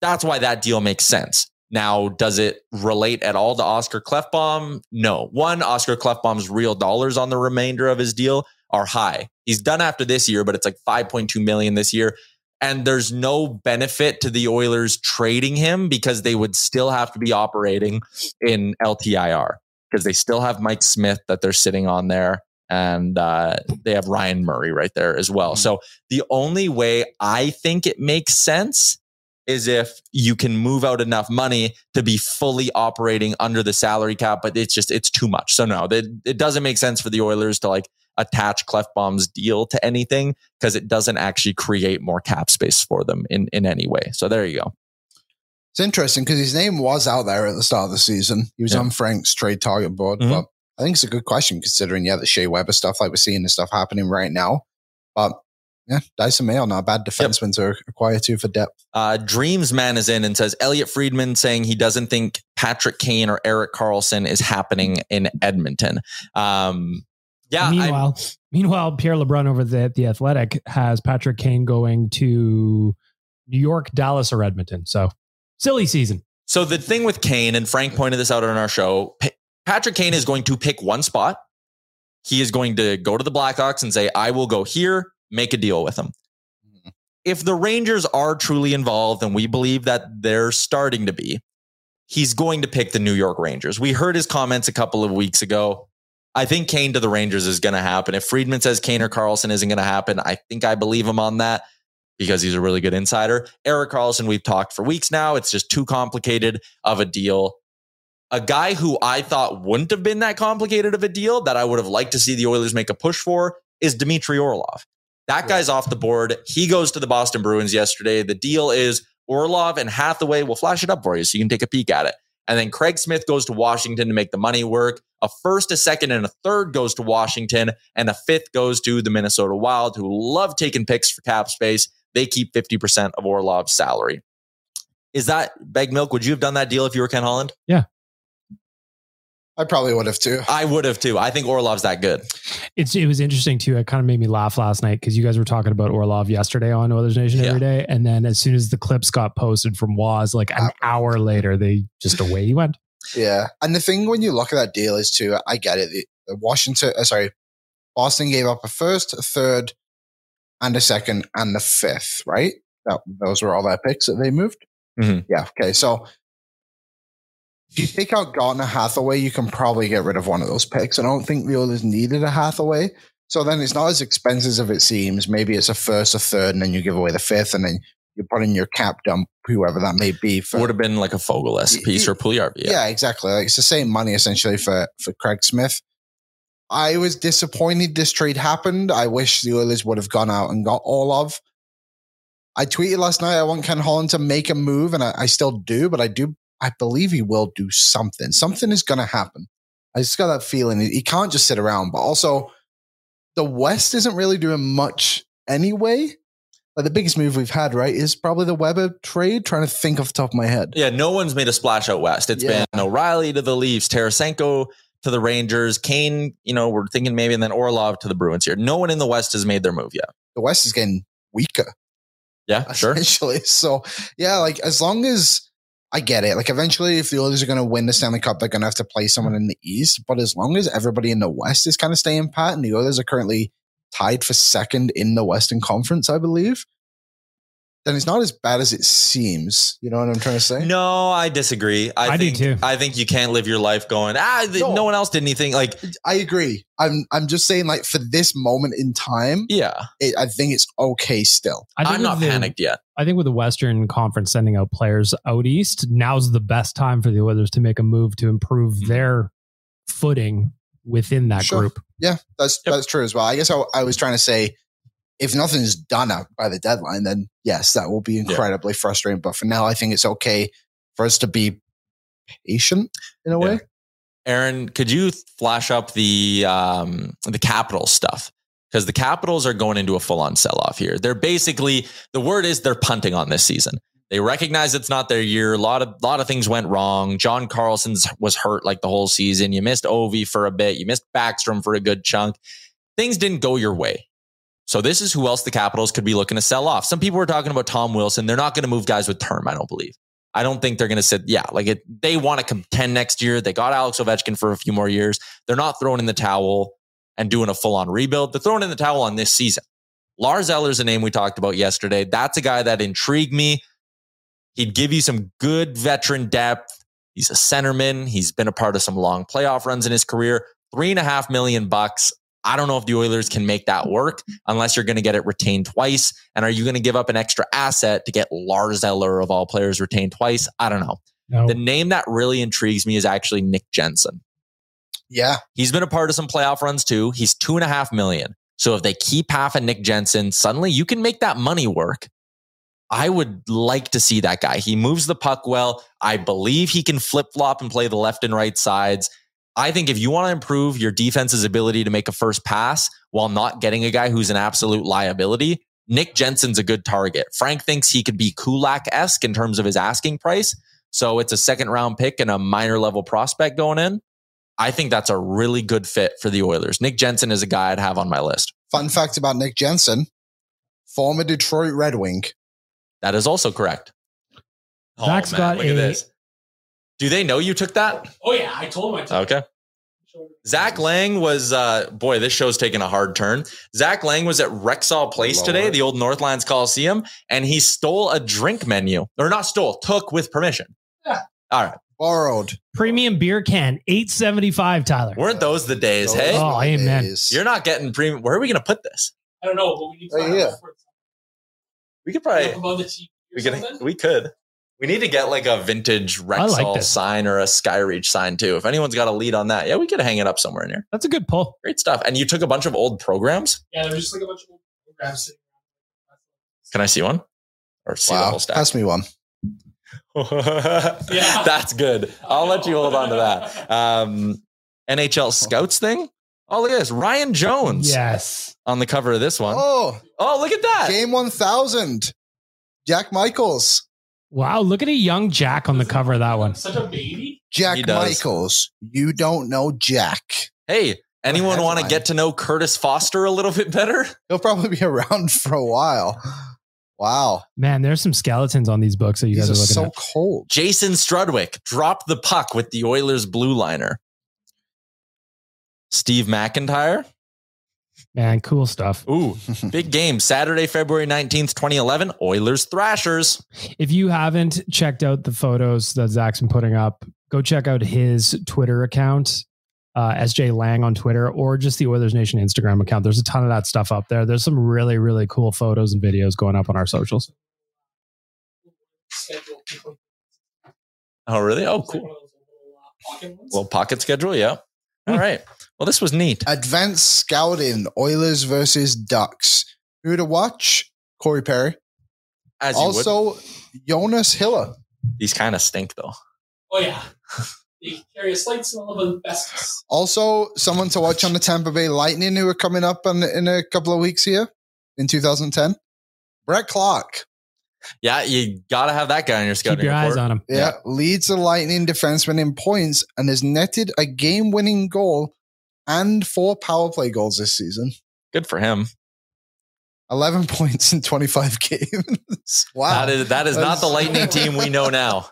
That's why that deal makes sense. Now, does it relate at all to Oscar Klefbom? No. One, Oscar Klefbom's real dollars on the remainder of his deal are high. He's done after this year, but it's like five point two million dollars this year. And there's no benefit to the Oilers trading him because they would still have to be operating in L T I R because they still have Mike Smith that they're sitting on there. And uh, they have Ryan Murray right there as well. Mm-hmm. So the only way I think it makes sense is if you can move out enough money to be fully operating under the salary cap, but it's just, it's too much. So no, it, it doesn't make sense for the Oilers to like attach Klefbom's deal to anything because it doesn't actually create more cap space for them in, in any way. So there you go. It's interesting because his name was out there at the start of the season. He was yeah. on Frank's trade target board, mm-hmm. but I think it's a good question considering, yeah, the Shea Weber stuff, like we're seeing the stuff happening right now, but yeah, Dyson Mayo, not a bad defenseman yep. to acquire two for depth. Uh, Dreams Man is in and says, Elliot Friedman saying he doesn't think Patrick Kane or Erik Karlsson is happening in Edmonton. Um, yeah. Meanwhile, I, meanwhile, Pierre LeBrun over the, the Athletic has Patrick Kane going to New York, Dallas, or Edmonton. So silly season. So the thing with Kane, and Frank pointed this out on our show, P- Patrick Kane is going to pick one spot. He is going to go to the Blackhawks and say, I will go here. Make a deal with them. If the Rangers are truly involved, and we believe that they're starting to be, he's going to pick the New York Rangers. We heard his comments a couple of weeks ago. I think Kane to the Rangers is going to happen. If Friedman says Kane or Karlsson isn't going to happen, I think I believe him on that because he's a really good insider. Erik Karlsson, we've talked for weeks now. It's just too complicated of a deal. A guy who I thought wouldn't have been that complicated of a deal that I would have liked to see the Oilers make a push for is Dmitry Orlov. That guy's off the board. He goes to the Boston Bruins yesterday. The deal is Orlov and Hathaway. We'll flash it up for you so you can take a peek at it. And then Craig Smith goes to Washington to make the money work. A first, a second, and a third goes to Washington. And a fifth goes to the Minnesota Wild, who love taking picks for cap space. They keep fifty percent of Orlov's salary. Is that, Baggedmilk, would you have done that deal if you were Ken Holland? Yeah. I probably would have too. I would have too. I think Orlov's that good. It's It was interesting too. It kind of made me laugh last night because you guys were talking about Orlov yesterday on Oilers Nation yeah. every day. And then as soon as the clips got posted from Waz, like an uh, hour later, they just away he went. Yeah. And the thing when you look at that deal is too, I get it. The Washington, uh, sorry, Boston gave up a first, a third, and a second, and the fifth, right? That, those were all their picks that they moved. Mm-hmm. Yeah. Okay. So, if you take out Gardner Hathaway, you can probably get rid of one of those picks. I don't think the Oilers needed a Hathaway. So then it's not as expensive as it seems. Maybe it's a first, a third, and then you give away the fifth, and then you put in your cap dump, whoever that may be. For, it would have been like a Foegele piece or Puljujarvi. Yeah. yeah, exactly. Like it's the same money essentially for, for Craig Smith. I was disappointed this trade happened. I wish the Oilers would have gone out and got Orlov. I tweeted last night I want Ken Holland to make a move, and I, I still do, but I do I believe he will do something. Something is going to happen. I just got that feeling. He can't just sit around, but also the West isn't really doing much anyway. Like the biggest move we've had, right, is probably the Weber trade, trying to think off the top of my head. Yeah, no one's made a splash out West. It's yeah. been O'Reilly to the Leafs, Tarasenko to the Rangers, Kane, you know, we're thinking maybe, and then Orlov to the Bruins here. No one in the West has made their move yet. The West is getting weaker. Yeah, sure. Essentially. So, yeah, like as long as... I get it. Like eventually, if the Oilers are going to win the Stanley Cup, they're going to have to play someone in the East. But as long as everybody in the West is kind of staying pat, and the Oilers are currently tied for second in the Western Conference, I believe, then it's not as bad as it seems. You know what I'm trying to say? No, I disagree. I, I think, do too. I think you can't live your life going, ah, no. no one else did anything. Like I agree. I'm I'm just saying, like for this moment in time, yeah, it, I think it's okay still. I'm not the, panicked yet. I think with the Western Conference sending out players out east, now's the best time for the Oilers to make a move to improve their footing within that sure. group. Yeah, that's yep. that's true as well. I guess I, I was trying to say, if nothing's done up by the deadline, then yes, that will be incredibly yeah. frustrating. But for now, I think it's okay for us to be patient in a yeah. way. Aaron, could you flash up the um, the Capitals stuff? Because the Capitals are going into a full-on sell-off here. They're basically, the word is they're punting on this season. They recognize it's not their year. A lot of lot of things went wrong. John Carlson's was hurt like the whole season. You missed Ovi for a bit. You missed Backstrom for a good chunk. Things didn't go your way. So this is who else the Capitals could be looking to sell off. Some people were talking about Tom Wilson. They're not going to move guys with term, I don't believe. I don't think they're going to sit. Yeah, like it, they want to contend next year. They got Alex Ovechkin for a few more years. They're not throwing in the towel and doing a full-on rebuild. They're throwing in the towel on this season. Lars Eller's a name we talked about yesterday. That's a guy that intrigued me. He'd give you some good veteran depth. He's a centerman. He's been a part of some long playoff runs in his career. Three and a half million bucks. I don't know if the Oilers can make that work unless you're going to get it retained twice. And are you going to give up an extra asset to get Lars Eller of all players retained twice? I don't know. No. The name that really intrigues me is actually Nick Jensen. Yeah. He's been a part of some playoff runs too. He's two and a half million. So if they keep half of Nick Jensen, suddenly you can make that money work. I would like to see that guy. He moves the puck well. I believe he can flip-flop and play the left and right sides. I think if you want to improve your defense's ability to make a first pass while not getting a guy who's an absolute liability, Nick Jensen's a good target. Frank thinks he could be Kulak-esque in terms of his asking price. So it's a second-round pick and a minor-level prospect going in. I think that's a really good fit for the Oilers. Nick Jensen is a guy I'd have on my list. Fun fact about Nick Jensen, former Detroit Red Wing. That is also correct. Zach's oh, man, got look a... at this. Do they know you took that? Oh, yeah. I told them I took it. Okay. Zach Lang was... Uh, boy, this show's taking a hard turn. Zach Lang was at Rexall Place today, the old Northlands Coliseum, and he stole a drink menu. Or not stole, took with permission. Yeah. All right. Borrowed. Premium beer can, eight seventy-five, Tyler. Weren't those the days, those hey? Oh, amen. Days. You're not getting premium. Where are we going to put this? I don't know, but we need to... Right, yeah. We could probably... We could, we could. We need to get like a vintage Rexall like sign or a Skyreach sign too. If anyone's got a lead on that, yeah, we could hang it up somewhere in here. That's a good pull. Great stuff. And you took a bunch of old programs? Yeah, there's just like a bunch of old programs. Can I see one? Or see wow. the whole stack? Pass me one. Yeah. That's good. I'll let you hold on to that. Um, N H L Scouts thing? Oh, look at this. Ryan Jones. Yes. On the cover of this one. Oh, oh look at that. Game one thousand. Jack Michaels. Wow, look at a young Jack on the cover of that one. Such a baby. Jack Michaels. You don't know Jack. Hey, anyone want to get to know Curtis Foster a little bit better? He'll probably be around for a while. Wow. Man, there's some skeletons on these books that you guys are looking at. So cold. Jason Strudwick dropped the puck with the Oilers blue liner. Steve McIntyre. Man, cool stuff. Ooh, big game. Saturday, February nineteenth, twenty eleven, Oilers Thrashers. If you haven't checked out the photos that Zach's been putting up, go check out his Twitter account, uh, S J Lang on Twitter, or just the Oilers Nation Instagram account. There's a ton of that stuff up there. There's some really, really cool photos and videos going up on our socials. Oh, really? Oh, cool. Little pocket schedule, yeah. All right. Well, this was neat. Advanced scouting, Oilers versus Ducks. Who to watch? Corey Perry. As you also, would. Jonas Hiller. These kind of stink, though. Oh, yeah. They carry a slight smell of asbestos. Also, someone to watch on the Tampa Bay Lightning who are coming up in, in a couple of weeks here in two thousand ten. Brett Clark. Yeah, you got to have that guy on your scouting report. Keep your eyes on him. Yeah, yeah, leads the Lightning defenseman in points and has netted a game-winning goal and four power play goals this season. Good for him. eleven points in twenty-five games. Wow. That is, that is not the Lightning team we know now.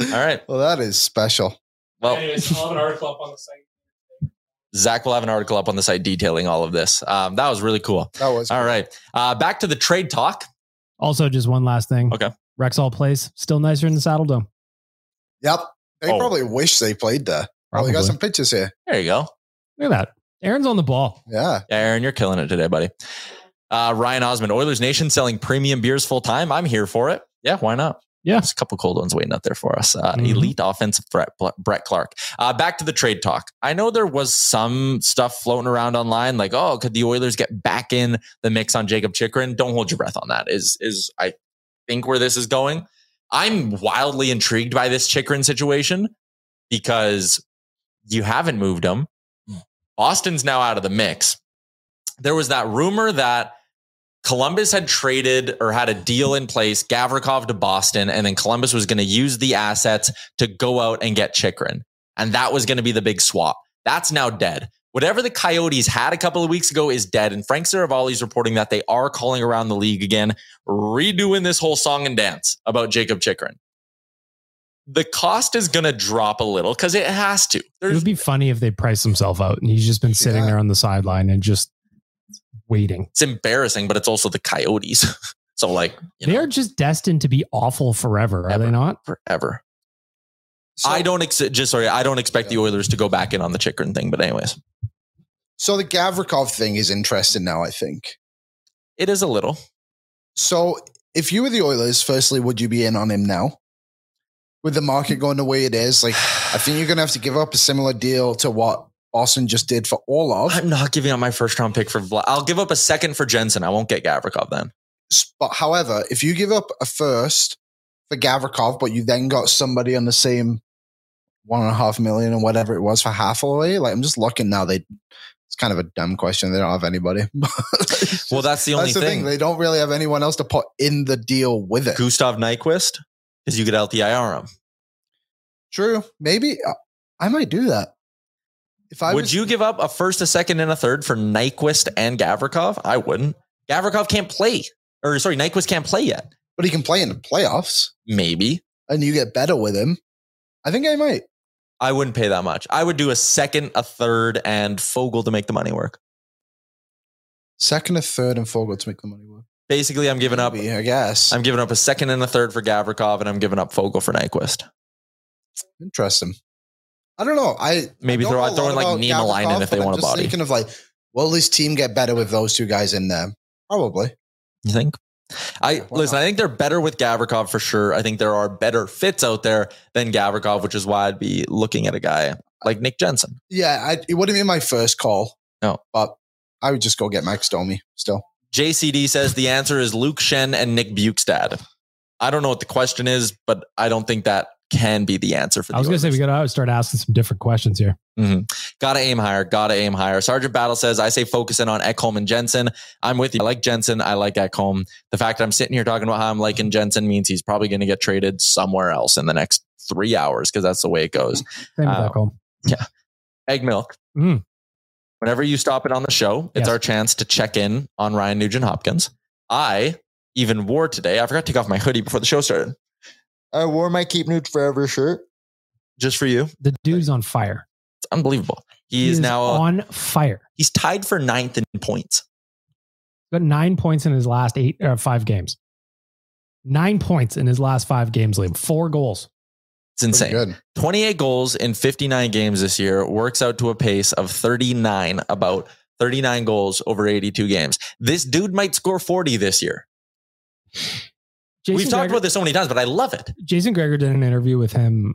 All right. Well, that is special. Well, anyways, I'll have an article up on the site. Zach will have an article up on the site detailing all of this. Um, that was really cool. That was cool. All right. Uh, back to the trade talk. Also, just one last thing. Okay. Rexall Place, still nicer in the Saddle Dome. Yep. They oh. probably wish they played there. Probably. Oh, we got some pictures here. There you go. Look at that. Aaron's on the ball. Yeah. yeah. Aaron, you're killing it today, buddy. Uh, Ryan Osmond, Oilers Nation selling premium beers full time. I'm here for it. Yeah, why not? Yeah. There's a couple cold ones waiting out there for us. Uh, mm-hmm. Elite offensive threat, Brett Clark. Uh, back to the trade talk. I know there was some stuff floating around online like, oh, could the Oilers get back in the mix on Jakob Chychrun? Don't hold your breath on that is, is I think where this is going. I'm wildly intrigued by this Chychrun situation because you haven't moved him. Austin's now out of the mix. There was that rumor that Columbus had traded or had a deal in place, Gavrikov to Boston, and then Columbus was going to use the assets to go out and get Chychrun. And that was going to be the big swap. That's now dead. Whatever the Coyotes had a couple of weeks ago is dead. And Frank Saravali is reporting that they are calling around the league again, redoing this whole song and dance about Jakob Chychrun. The cost is going to drop a little because it has to. There's, it would be funny if they priced himself out and he's just been sitting yeah. there on the sideline and just waiting. It's embarrassing, but it's also the Coyotes. So like, you know, they are just destined to be awful forever. Are ever, they not? Forever. So, I don't ex- just sorry. I don't expect yeah. the Oilers to go back in on the Chychrun thing, but anyways. So the Gavrikov thing is interesting now, I think. It is a little. So if you were the Oilers, firstly, would you be in on him now? With the market going the way it is, like I think you're going to have to give up a similar deal to what Boston just did for Orlov. I'm not giving up my first round pick for Vla- I'll give up a second for Jensen. I won't get Gavrikov then. But however, if you give up a first for Gavrikov, but you then got somebody on the same one and a half million or whatever it was for Hathaway, like I'm just looking now. They it's kind of a dumb question. They don't have anybody. just, well, that's the only that's the thing. thing. They don't really have anyone else to put in the deal with it. Gustav Nyquist. Because you could L T I R him. True. Maybe I might do that. If I Would was, you give up a first, a second, and a third for Nyquist and Gavrikov? I wouldn't. Gavrikov can't play. Or sorry, Nyquist can't play yet. But he can play in the playoffs. Maybe. And you get better with him. I think I might. I wouldn't pay that much. I would do a second, a third, and Foegele to make the money work. Second, a third, and Foegele to make the money work. Basically, I'm giving Maybe, up. I guess I'm giving up a second and a third for Gavrikov, and I'm giving up Foegele for Nyquist. Interesting. I don't know. I Maybe I throw, throw in like Niemelainen if they want a body. Thinking of like, will this team get better with those two guys in there? Probably. You think? I yeah, listen. Not? I think they're better with Gavrikov for sure. I think there are better fits out there than Gavrikov, which is why I'd be looking at a guy like Nick Jensen. Yeah, I, it wouldn't be my first call. No, but I would just go get Max Domi still. J C D says the answer is Luke Shen and Nick Bjugstad. I don't know what the question is, but I don't think that can be the answer for the I was going to say, we got to start asking some different questions here. Mm-hmm. Got to aim higher. Got to aim higher. Sergeant Battle says, I say focus in on Ekholm and Jensen. I'm with you. I like Jensen. I like Ekholm. The fact that I'm sitting here talking about how I'm liking Jensen means he's probably going to get traded somewhere else in the next three hours because that's the way it goes. Same uh, with Ekholm. Yeah. Egg milk. Mm. Whenever you stop it on the show, it's yes. our chance to check in on Ryan Nugent-Hopkins. I even wore today. I forgot to take off my hoodie before the show started. I wore my Keep Nuge Forever shirt. Just for you. The dude's on fire. It's unbelievable. He, he is, is now on fire. He's tied for ninth in points. He's got nine points in his last eight or five games. Nine points in his last five games, Liam. Four goals. It's insane. twenty-eight goals in fifty-nine games this year works out to a pace of thirty-nine, about thirty-nine goals over eighty-two games. This dude might score forty this year. Jason We've talked Gregor, about this so many times, but I love it. Jason Gregor did an interview with him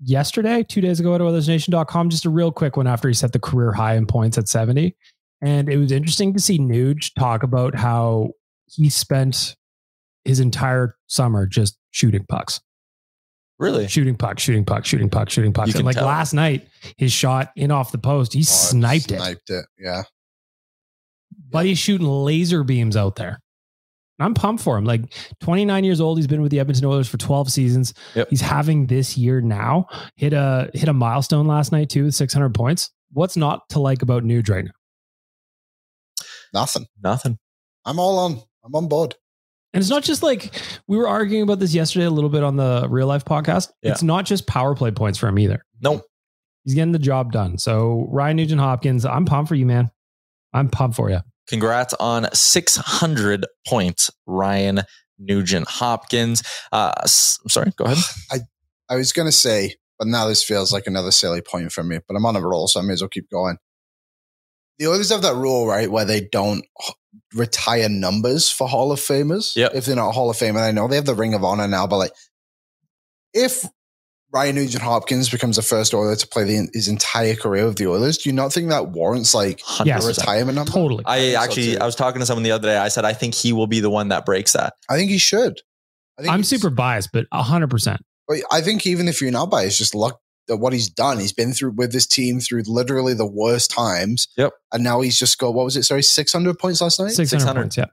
yesterday, two days ago at Oilers Nation dot com, just a real quick one after he set the career high in points at seventy. And it was interesting to see Nuge talk about how he spent his entire summer just shooting pucks. Really? Shooting puck, shooting puck, shooting puck, shooting puck. And like tell. last night, his shot in off the post, he oh, sniped it. Sniped it, yeah. But yeah. he's shooting laser beams out there. I'm pumped for him. Like twenty-nine years old, he's been with the Edmonton Oilers for twelve seasons. Yep. He's having this year now. Hit a hit a milestone last night too with six hundred points. What's not to like about Nuge right now? Nothing. Nothing. I'm all on. I'm on board. And it's not just like we were arguing about this yesterday a little bit on the Real Life podcast. Yeah. It's not just power play points for him either. No, nope. He's getting the job done. So Ryan Nugent-Hopkins, I'm pumped for you, man. I'm pumped for you. Congrats on six hundred points, Ryan Nugent-Hopkins. Uh, I'm sorry, go ahead. I, I was going to say, but now this feels like another silly point for me, but I'm on a roll, so I may as well keep going. The Oilers have that rule, right, where they don't retire numbers for Hall of Famers. Yep. If they're not Hall of Famer, I know they have the Ring of Honor now, but like, if Ryan Nugent-Hopkins becomes the first Oiler to play the, his entire career with the Oilers, do you not think that warrants like yes, a retirement number? Totally. I, I actually, so I was talking to someone the other day. I said, I think he will be the one that breaks that. I think he should. I think I'm super biased, but one hundred percent. I think even if you're not biased, just look that what he's done, he's been through with this team through literally the worst times. Yep. And now he's just got, what was it? Sorry, six hundred points last night? six hundred, six hundred points, yeah.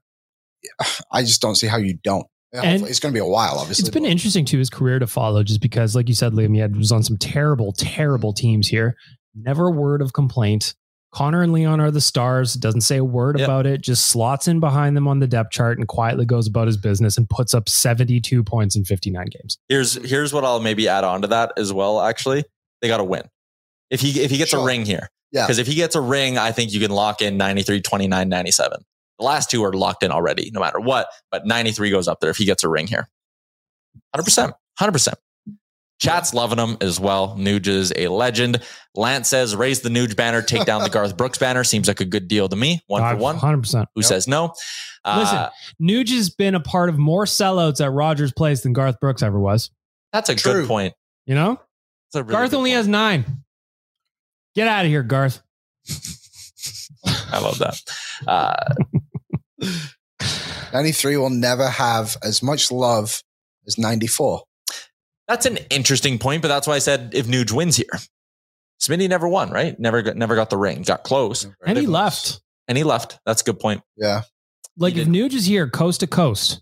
I just don't see how you don't. And it's going to be a while, obviously. It's been interesting to his career to follow, just because, like you said, Liam, he had, was on some terrible, terrible teams here. Never a word of complaint. Connor and Leon are the stars. Doesn't say a word yep. about it. Just slots in behind them on the depth chart and quietly goes about his business and puts up seventy-two points in fifty-nine games. Here's here's what I'll maybe add on to that as well. Actually, they got to win. If he if he gets sure. a ring here, yeah. Because if he gets a ring, I think you can lock in ninety-three, twenty-nine, ninety-seven. The last two are locked in already, no matter what. But ninety-three goes up there if he gets a ring here. one hundred percent. one hundred percent. Chat's loving him as well. Nuge is a legend. Lance says, raise the Nuge banner, take down the Garth Brooks banner. Seems like a good deal to me. One for one. one hundred percent. Who yep. says no? Listen, uh, Nuge has been a part of more sellouts at Rogers Place than Garth Brooks ever was. That's a True. good point. You know? Really Garth only point. has nine. Get out of here, Garth. I love that. Uh, ninety-three will never have as much love as ninety-four. That's an interesting point, but that's why I said if Nuge wins here. Smitty never won, right? Never got, never got the ring. Got close. Never and he close. left. And he left. That's a good point. Yeah. Like if Nuge is here, coast to coast.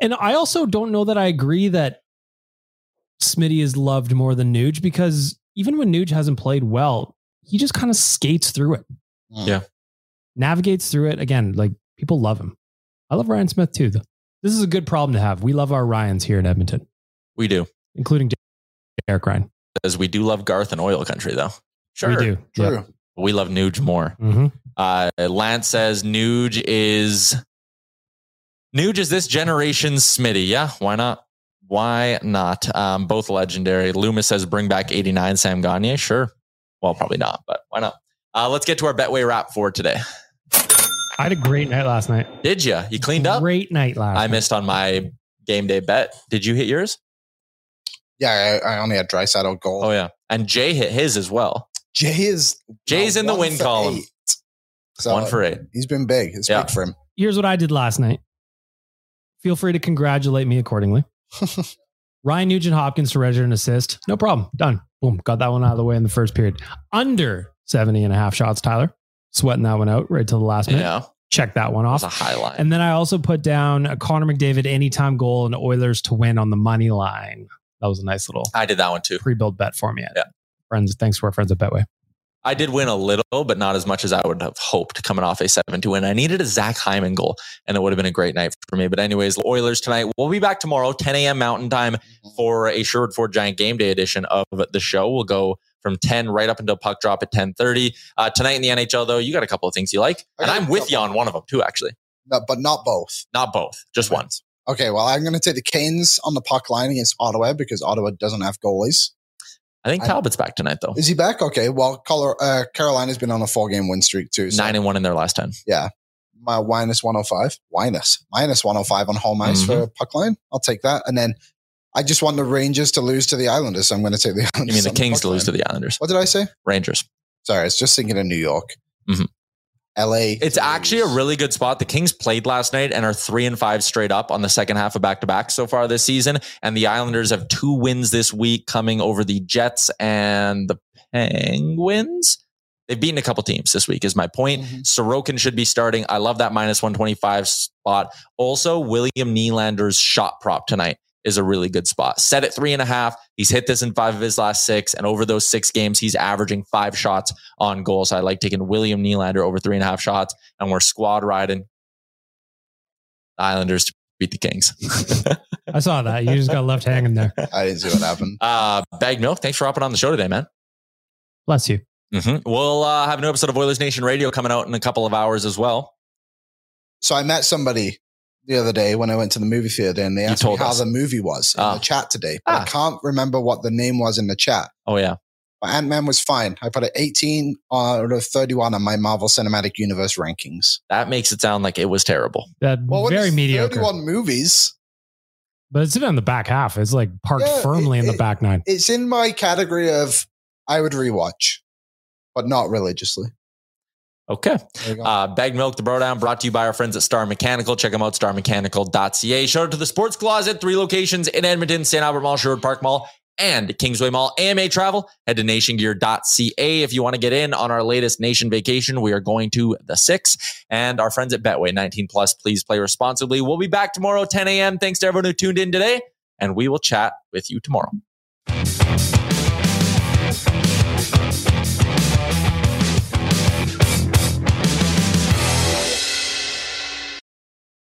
And I also don't know that I agree that Smitty is loved more than Nuge, because even when Nuge hasn't played well, he just kind of skates through it. Mm. Yeah. Navigates through it. Again, like, people love him. I love Ryan Smith too, though. This is a good problem to have. We love our Ryans here in Edmonton. We do. Including Derek Ryan. As we do love Garth and oil country, though. Sure. We do. True. Yep. We love Nuge more. Mm-hmm. Uh, Lance says Nuge is... Nuge is this generation's Smitty. Yeah, why not? Why not? Um, both legendary. Loomis says bring back eighty-nine Sam Gagner. Sure. Well, probably not, but why not? Uh, let's get to our Betway wrap for today. I had a great night last night. Did you? You cleaned great up? Great night last night. I missed on my game day bet. Did you hit yours? Yeah, I, I only had Draisaitl goal. Oh, yeah. And Jay hit his as well. Jay is... Jay's in the win column. So one for eight. He's been big. It's yeah. big for him. Here's what I did last night. Feel free to congratulate me accordingly. Ryan Nugent-Hopkins to register an assist. No problem. Done. Boom. Got that one out of the way in the first period. Under seventy and a half shots, Tyler. Sweating that one out right till the last minute. Yeah. Check that one off. That's a high line. And then I also put down a Connor McDavid anytime goal and Oilers to win on the money line. That was a nice little... I did that one too. Pre-build bet for me. Yeah. Friends, thanks to our friends at Betway. I did win a little, but not as much as I would have hoped coming off a seven to win. I needed a Zach Hyman goal, and it would have been a great night for me. But anyways, Oilers tonight. We'll be back tomorrow, ten a.m. Mountain Time, for a Sherwood Ford Giant Game Day edition of the show. We'll go from ten right up until puck drop at ten thirty. Uh, tonight in the N H L, though, you got a couple of things you like. And I'm with you on one of them, too, actually. No, but not both. Not both. Just one. Okay, well, I'm going to take the Canes on the puck line against Ottawa because Ottawa doesn't have goalies. I think Talbot's I back tonight, though. Is he back? Okay, well, Color, uh, Carolina's been on a four-game win streak, too. So. Nine and one in their last ten. Yeah. My minus one oh five. Minus. Minus one oh five on home ice mm-hmm. for puck line. I'll take that. And then I just want the Rangers to lose to the Islanders, so I'm going to take the Islanders. You mean the Kings to lose to the Islanders? What did I say? Rangers. Sorry, I was just thinking of New York. Mm-hmm. L A. It's actually a really good spot. The Kings played last night and are three and five straight up on the second half of back-to-back so far this season. And the Islanders have two wins this week coming over the Jets and the Penguins. They've beaten a couple teams this week is my point. Mm-hmm. Sorokin should be starting. I love that minus one twenty-five spot. Also, William Nylander's shot prop tonight is a really good spot. Set at three and a half. He's hit this in five of his last six. And over those six games, he's averaging five shots on goal. So I like taking William Nylander over three and a half shots. And we're squad riding Islanders to beat the Kings. I saw that. You just got left hanging there. I didn't see what happened. Uh, Baggedmilk, thanks for hopping on the show today, man. Bless you. Mm-hmm. We'll uh, have an episode of Oilers Nation Radio coming out in a couple of hours as well. So I met somebody the other day when I went to the movie theater and they asked me how us. the movie was in ah. the chat today. Ah. I can't remember what the name was in the chat. Oh, yeah. But Ant-Man was fine. I put an eighteen out of thirty-one on my Marvel Cinematic Universe rankings. That makes it sound like it was terrible. That well, very mediocre. thirty-one movies. But it's in on the back half. It's like parked yeah, firmly it, in the it, back nine. It's in my category of I would rewatch, but not religiously. Okay. Uh, Bag Milk, the Bro Down, brought to you by our friends at Star Mechanical. Check them out, star mechanical dot c a. Shout out to the Sports Closet, three locations in Edmonton, Saint Albert Mall, Sherwood Park Mall, and Kingsway Mall A M A travel. Head to nation gear dot c a if you want to get in on our latest Nation vacation. We are going to the six, and our friends at Betway nineteen plus. Please play responsibly. We'll be back tomorrow, ten a.m. Thanks to everyone who tuned in today, and we will chat with you tomorrow.